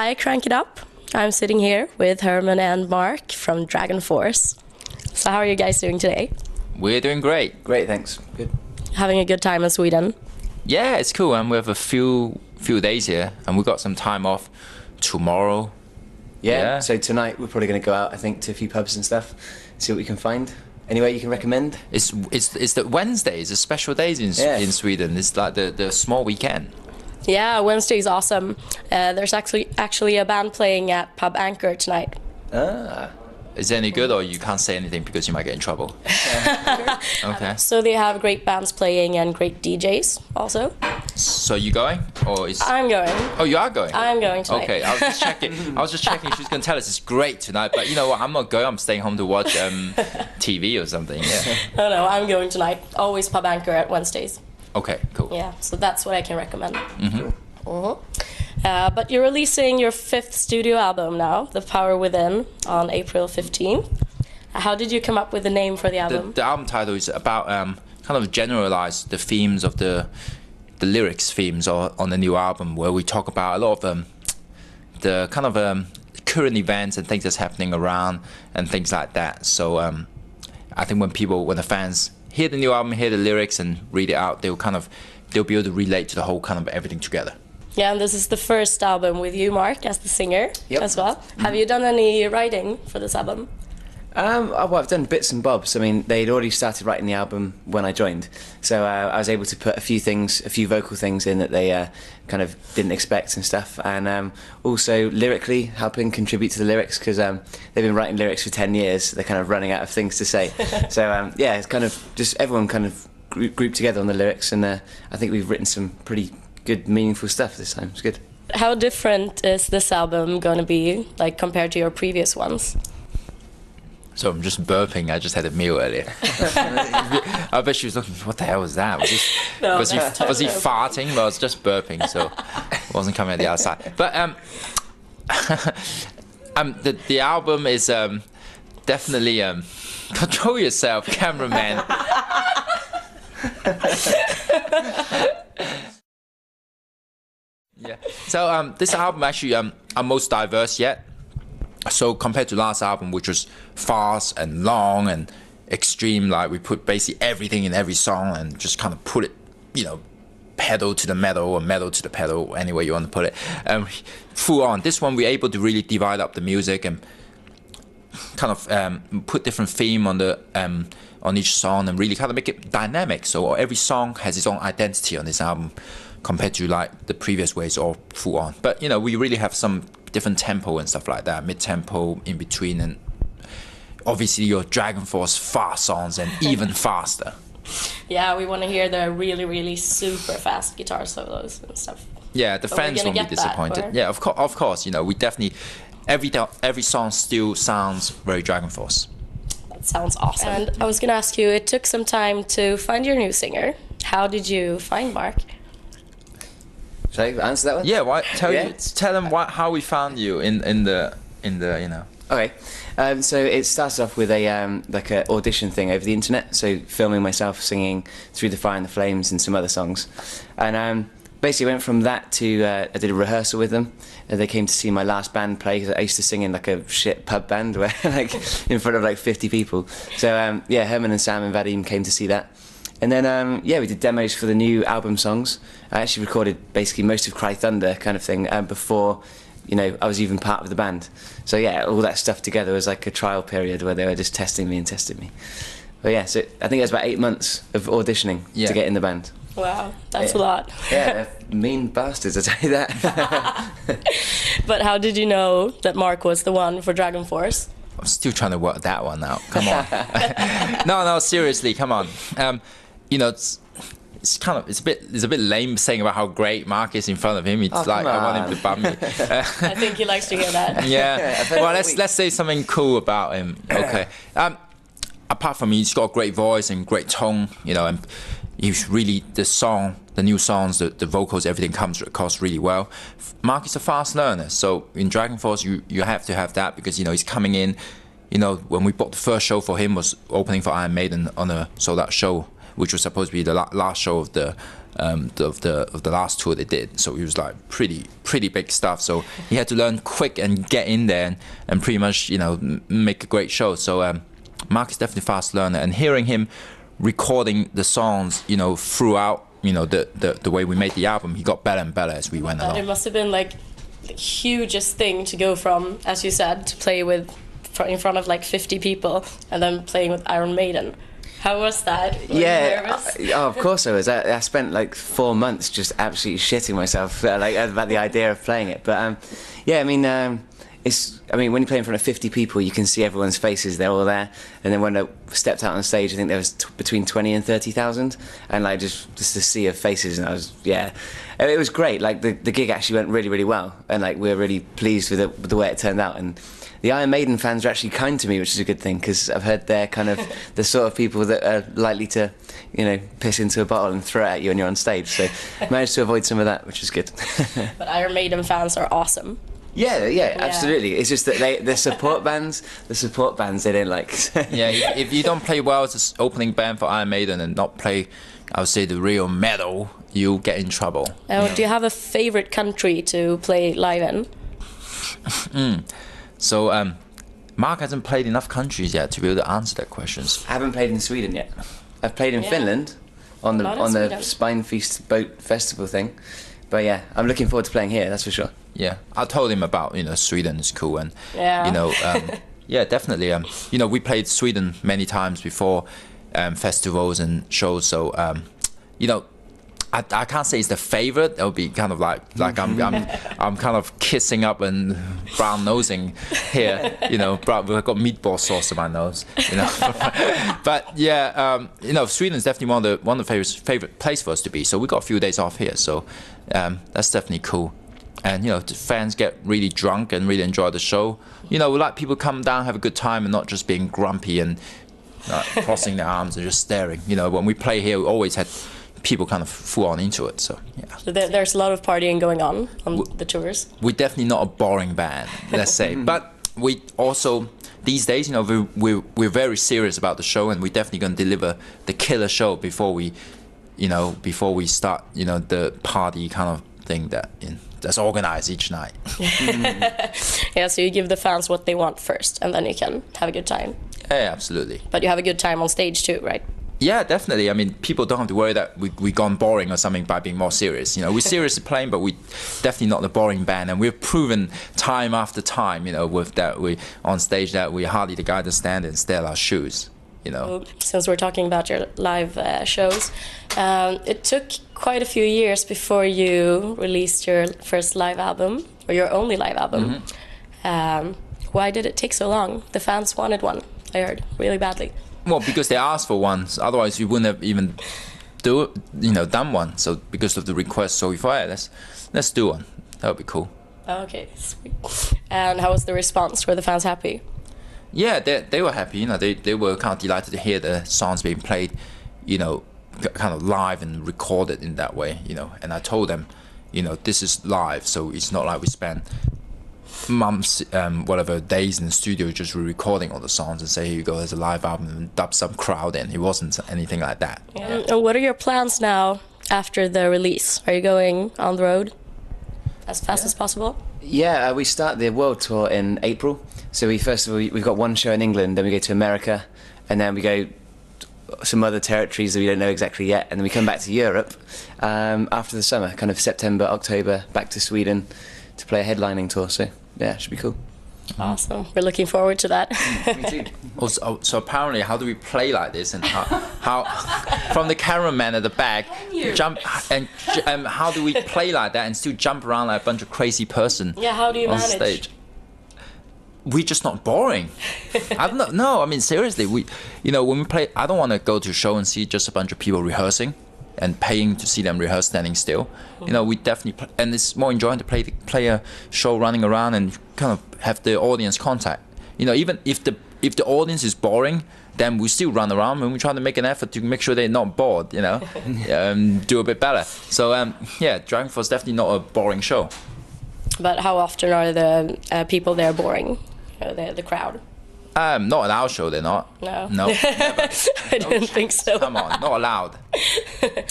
Hi, Crank It Up. I'm sitting here with Herman and Mark from Dragon Force. So how are you guys doing today? We're doing great. Great, thanks. Good. Having a good time in Sweden? Yeah, it's cool. And we have a few days here, and we've got some time off tomorrow. Yeah, so tonight we're probably going to go out, I think, to a few pubs and stuff, see what we can find. Anywhere you can recommend? It's the Wednesdays, the special days in Sweden. It's like the small weekend. Yeah, Wednesday is awesome. There's actually a band playing at Pub Anchor tonight. Ah. Is it any good, or you can't say anything because you might get in trouble? Okay. So they have great bands playing and great DJs also. So you going, or is... I'm going. Oh, you are going? I'm going tonight. Okay, I was just checking. She's going to tell us it's great tonight, but you know what? I'm not going. I'm staying home to watch TV or something. Yeah. No, I'm going tonight. Always Pub Anchor at Wednesdays. Okay, cool. Yeah, so that's what I can recommend. Mm-hmm. Mm-hmm. But you're releasing your 5th studio album now, The Power Within, on April 15th. How did you come up with the name for the album? The album title is about kind of generalize the themes of the lyrics themes on the new album, where we talk about a lot of the kind of current events and things that's happening around and things like that. So I think when the fans hear the new album, hear the lyrics and read it out, they'll be able to relate to the whole kind of everything together. Yeah, and this is the first album with you, Mark, as the singer as well. Mm-hmm. Have you done any writing for this album? Well, I've done bits and bobs. I mean, they'd already started writing the album when I joined. So I was able to put a few vocal things in that they kind of didn't expect and stuff. And also lyrically, helping contribute to the lyrics, because they've been writing lyrics for 10 years. They're kind of running out of things to say. So yeah, it's kind of just everyone kind of grouped together on the lyrics. And I think we've written some pretty good, meaningful stuff this time. It's good. How different is this album going to be, like, compared to your previous ones? So I'm just burping. I just had a meal earlier. I bet she was looking, what the hell was that? Was he farting? Well, I was just burping, so it wasn't coming at the outside. But the album is definitely control yourself, cameraman. Yeah. So this album actually our most diverse yet. So compared to last album, which was fast and long and extreme, like we put basically everything in every song and just kind of put it, you know, pedal to the metal or metal to the pedal, any way you want to put it. Full on. This one we're able to really divide up the music and kind of put different theme on the on each song and really kind of make it dynamic. So every song has its own identity on this album, compared to like the previous ways, all full on. But you know, we really have some different tempo and stuff like that, mid-tempo, in between, and obviously your Dragon Force fast songs and even faster. Yeah, we want to hear the really, really super fast guitar solos and stuff. Yeah, the fans won't be disappointed. That, yeah, of course, you know, we definitely, every song still sounds very Dragon Force. That sounds awesome. And I was going to ask you, it took some time to find your new singer. How did you find Mark? Should I answer that one? Yeah, tell them how we found you in the you know. Okay, so it started off with a like an audition thing over the internet. So filming myself singing Through the Fire and the Flames and some other songs, and basically went from that to I did a rehearsal with them. They came to see my last band play, because I used to sing in like a shit pub band where like in front of like 50 people. So yeah, Herman and Sam and Vadim came to see that. And then, yeah, we did demos for the new album songs. I actually recorded basically most of Cry Thunder kind of thing before, you know, I was even part of the band. So, yeah, all that stuff together was like a trial period where they were just testing me and testing me. But, yeah, so I think it was about 8 months of auditioning to get in the band. Wow, that's a lot. Yeah, mean bastards, I tell you that. But how did you know that Mark was the one for Dragon Force? I'm still trying to work that one out. Come on. No, seriously, come on. You know, it's a bit lame saying about how great Mark is in front of him. It's like, I want him to bum me. I think he likes to hear that. Yeah. Well, let's say something cool about him. Okay. Apart from he's got a great voice and great tone, you know, and he's really the new songs, the vocals, everything comes across really well. Mark is a fast learner, so in Dragon Force you have to have that, because you know he's coming in. You know, when we bought the first show for him was opening for Iron Maiden on a sold-out show, which was supposed to be the last show of the of the last tour they did. So it was like pretty big stuff. So he had to learn quick and get in there and pretty much, you know, make a great show. So Mark is definitely a fast learner, and hearing him recording the songs, you know, throughout, you know, the way we made the album, he got better and better as we went along. It must have been like the hugest thing to go from, as you said, to play with in front of like 50 people and then playing with Iron Maiden. How was that? Yeah, oh, of course I was. I spent like 4 months just absolutely shitting myself like about the idea of playing it. But yeah, I mean, I mean, when you play in front of 50 people, you can see everyone's faces. They're all there. And then when I stepped out on stage, I think there was between 20 and 30,000, and like just a sea of faces. And I was, yeah, it was great. Like the gig actually went really, really well, and like we were really pleased with the way it turned out. And the Iron Maiden fans are actually kind to me, which is a good thing, because I've heard they're kind of the sort of people that are likely to, you know, piss into a bottle and throw it at you when you're on stage. So I managed to avoid some of that, which is good. But Iron Maiden fans are awesome. Yeah, absolutely. It's just that they're support bands. The support bands they don't like. Yeah, if you don't play well as an opening band for Iron Maiden and not play, I would say, the real metal, you'll get in trouble. Do you have a favourite country to play live in? So Mark hasn't played enough countries yet to be able to answer that question. I haven't played in Sweden yet. I've played in Finland on the Spinefest boat festival thing. But yeah, I'm looking forward to playing here, that's for sure. Yeah, I told him about, you know, Sweden is cool, and you know, yeah, definitely. You know, we played Sweden many times before, festivals and shows. So you know, I can't say it's the favorite. It'll be kind of like I'm kind of kissing up and brown nosing here. You know, I've got meatball sauce in my nose. You know, but yeah, you know, Sweden's definitely one of the favorite place for us to be. So we got a few days off here, so that's definitely cool. And you know, the fans get really drunk and really enjoy the show. You know, we like people come down, have a good time, and not just being grumpy and crossing their arms and just staring. You know, when we play here, we always had people kind of full on into it, so yeah. So there's a lot of partying going on the tours. We're definitely not a boring band, let's say, but we also these days, you know, we're very serious about the show, and we're definitely going to deliver the killer show before we start, you know, the party kind of thing that's organized each night. Yeah, so you give the fans what they want first, and then you can have a good time. Yeah, absolutely. But you have a good time on stage too, right? Yeah, definitely. I mean, people don't have to worry that we've gone boring or something by being more serious. You know, we're seriously playing, but we're definitely not the boring band. And we've proven time after time, you know, with that we on stage that we're hardly the guy to stand and stare at our shoes, you know. Since we're talking about your live shows, it took quite a few years before you released your first live album, or your only live album. Why did it take so long? The fans wanted one, I heard, really badly. Well, because they asked for one. So otherwise, we wouldn't have even done one. So because of the request, so we thought, hey, let's do one. That would be cool. Okay, sweet. And how was the response? Were the fans happy? Yeah, they were happy. You know, they were kind of delighted to hear the songs being played, you know, kind of live and recorded in that way. You know, and I told them, you know, this is live, so it's not like we spent months, whatever days in the studio just recording all the songs and say, here you go, there's a live album, and dub some crowd in. It wasn't anything like that. And what are your plans now after the release? Are you going on the road as fast as possible? Yeah, we start the world tour in April. So we've got one show in England, then we go to America, and then we go some other territories that we don't know exactly yet, and then we come back to Europe after the summer, kind of September, October, back to Sweden to play a headlining tour. So yeah, it should be cool. Awesome. We're looking forward to that. Me too. Also, so apparently, how do we play like this? And how from the cameraman at the back, jump and how do we play like that and still jump around like a bunch of crazy person? Yeah, how do you manage? Stage? We're just not boring. No, I mean, seriously, you know, when we play, I don't want to go to a show and see just a bunch of people rehearsing and paying to see them rehearse standing still. You know, we definitely and it's more enjoying to play a show running around and kind of have the audience contact. You know, even if the audience is boring, then we still run around and we try to make an effort to make sure they're not bored, you know, do a bit better. So yeah, Dragon Force is definitely not a boring show. But how often are the people there boring, the crowd? Not on our show, they're not. No. No. I didn't think so. Come on, not allowed.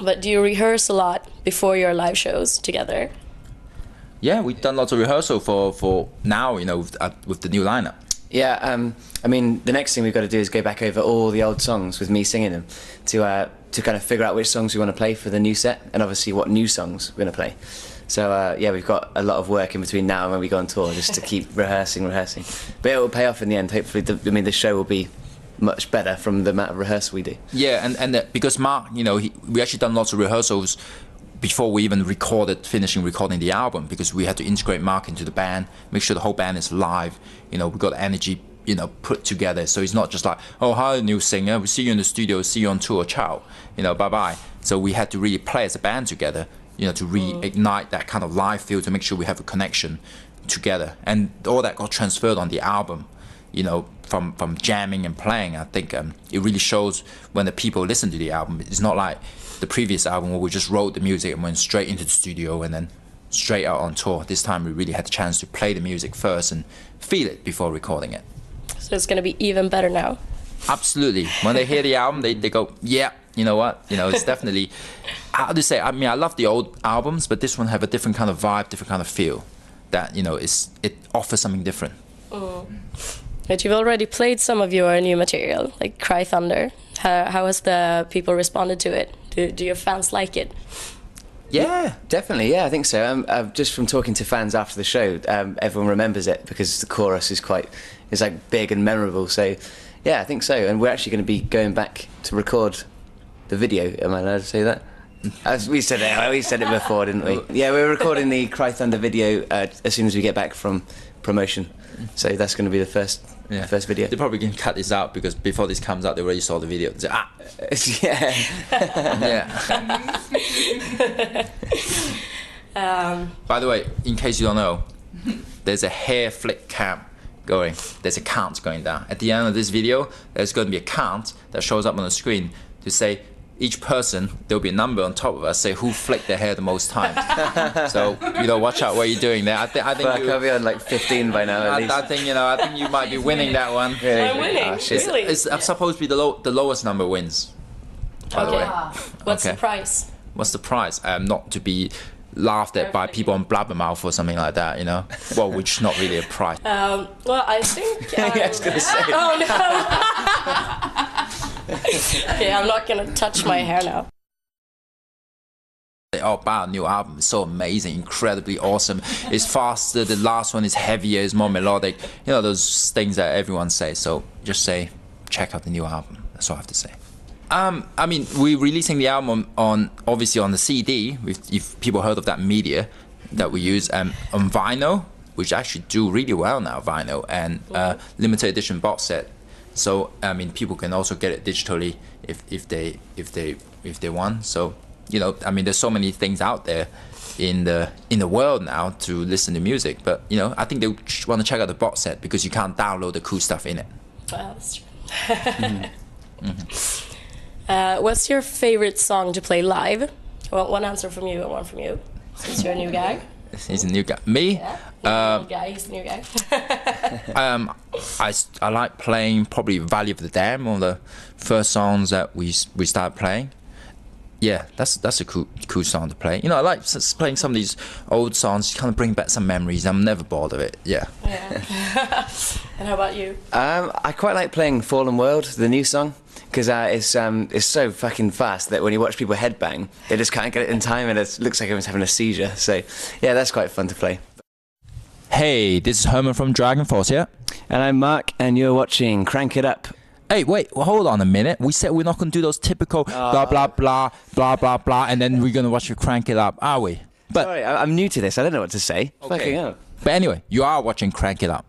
But do you rehearse a lot before your live shows together? Yeah, we've done lots of rehearsal for now, you know, with the new lineup. Yeah, I mean, the next thing we've got to do is go back over all the old songs with me singing them to kind of figure out which songs we want to play for the new set and obviously what new songs we're going to play. So, yeah, we've got a lot of work in between now and when we go on tour just to keep rehearsing. But it will pay off in the end, hopefully. I mean, the show will be much better from the amount of rehearsal we do. Yeah, and because Mark, you know, we actually done lots of rehearsals before we even finished recording the album, because we had to integrate Mark into the band, make sure the whole band is live, you know, we got energy, you know, put together. So it's not just like, oh, hi, new singer, we see you in the studio, see you on tour, ciao, you know, bye-bye. So we had to really play as a band together, you know, to reignite that kind of live feel, to make sure we have a connection together. And all that got transferred on the album, you know, from jamming and playing. I think it really shows when the people listen to the album. It's not like the previous album where we just wrote the music and went straight into the studio and then straight out on tour. This time we really had the chance to play the music first and feel it before recording it. So it's going to be even better now. Absolutely. When they hear the album, they go, yeah, you know what? You know, it's definitely, how to say, I mean, I love the old albums, but this one have a different kind of vibe, different kind of feel that, you know, it offers something different. But you've already played some of your new material, like Cry Thunder. How has the people responded to it? Do your fans like it? Yeah, definitely. Yeah, I think so. Just from talking to fans after the show, everyone remembers it because the chorus is like big and memorable. So, yeah, I think so. And we're actually going to be going back to record the video. Am I allowed to say that? We said it before, didn't we? Yeah, we're recording the Cry Thunder video as soon as we get back from promotion. So that's going to be the first video. They probably can cut this out because before this comes out, they already saw the video. Like, ah, yeah. By the way, in case you don't know, there's a hair flick cam going. There's a count going down. At the end of this video, there's going to be a count that shows up on the screen to say each person, there'll be a number on top of us, say who flicked their hair the most times. So, you know, watch out what you're doing there. I think I'll be on like 15 by now at least. I think you might be winning that one. Really? I'm winning, really? I'm supposed to be the lowest number wins, by the way. What's the prize? What's the prize? Not to be laughed at by people on Blabbermouth or something like that, you know? Well, which is not really a prize. Well, I think... yeah, I was going to say. Oh, no. Okay, I'm not gonna touch my hair now. Oh, wow, new album, it's so amazing, incredibly awesome. It's faster, the last one is heavier, it's more melodic. You know, those things that everyone says. So just say, check out the new album. That's all I have to say. I mean, we're releasing the album obviously on the CD, if people heard of that media that we use, on vinyl, which actually do really well now, vinyl, and limited edition box set. So I mean, people can also get it digitally if they want. So, you know, I mean, there's so many things out there in the world now to listen to music. But, you know, I think they want to check out the box set because you can't download the cool stuff in it. Wow, that's true. What's your favorite song to play live? Well, one answer from you and one from you, since you're a new guy. He's a new guy. Me? Yeah, he's a new guy. I like playing probably Valley of the Dam, one of the first songs that we started playing. Yeah, that's a cool song to play. You know, I like playing some of these old songs, kind of bring back some memories. I'm never bored of it. Yeah. And how about you? I quite like playing Fallen World, the new song, because it's so fucking fast that when you watch people headbang, they just can't get it in time, and it looks like everyone's having a seizure. So yeah, that's quite fun to play. Hey, this is Herman from Dragon Force here, and I'm Mark, and you're watching Crank It Up. Hey, wait, well, hold on a minute. We said we're not going to do those typical blah, blah, blah, blah, blah, blah, and then we're going to watch you Crank It Up, are we? But sorry, I'm new to this. I don't know what to say. Okay. Fucking hell. But anyway, you are watching Crank It Up.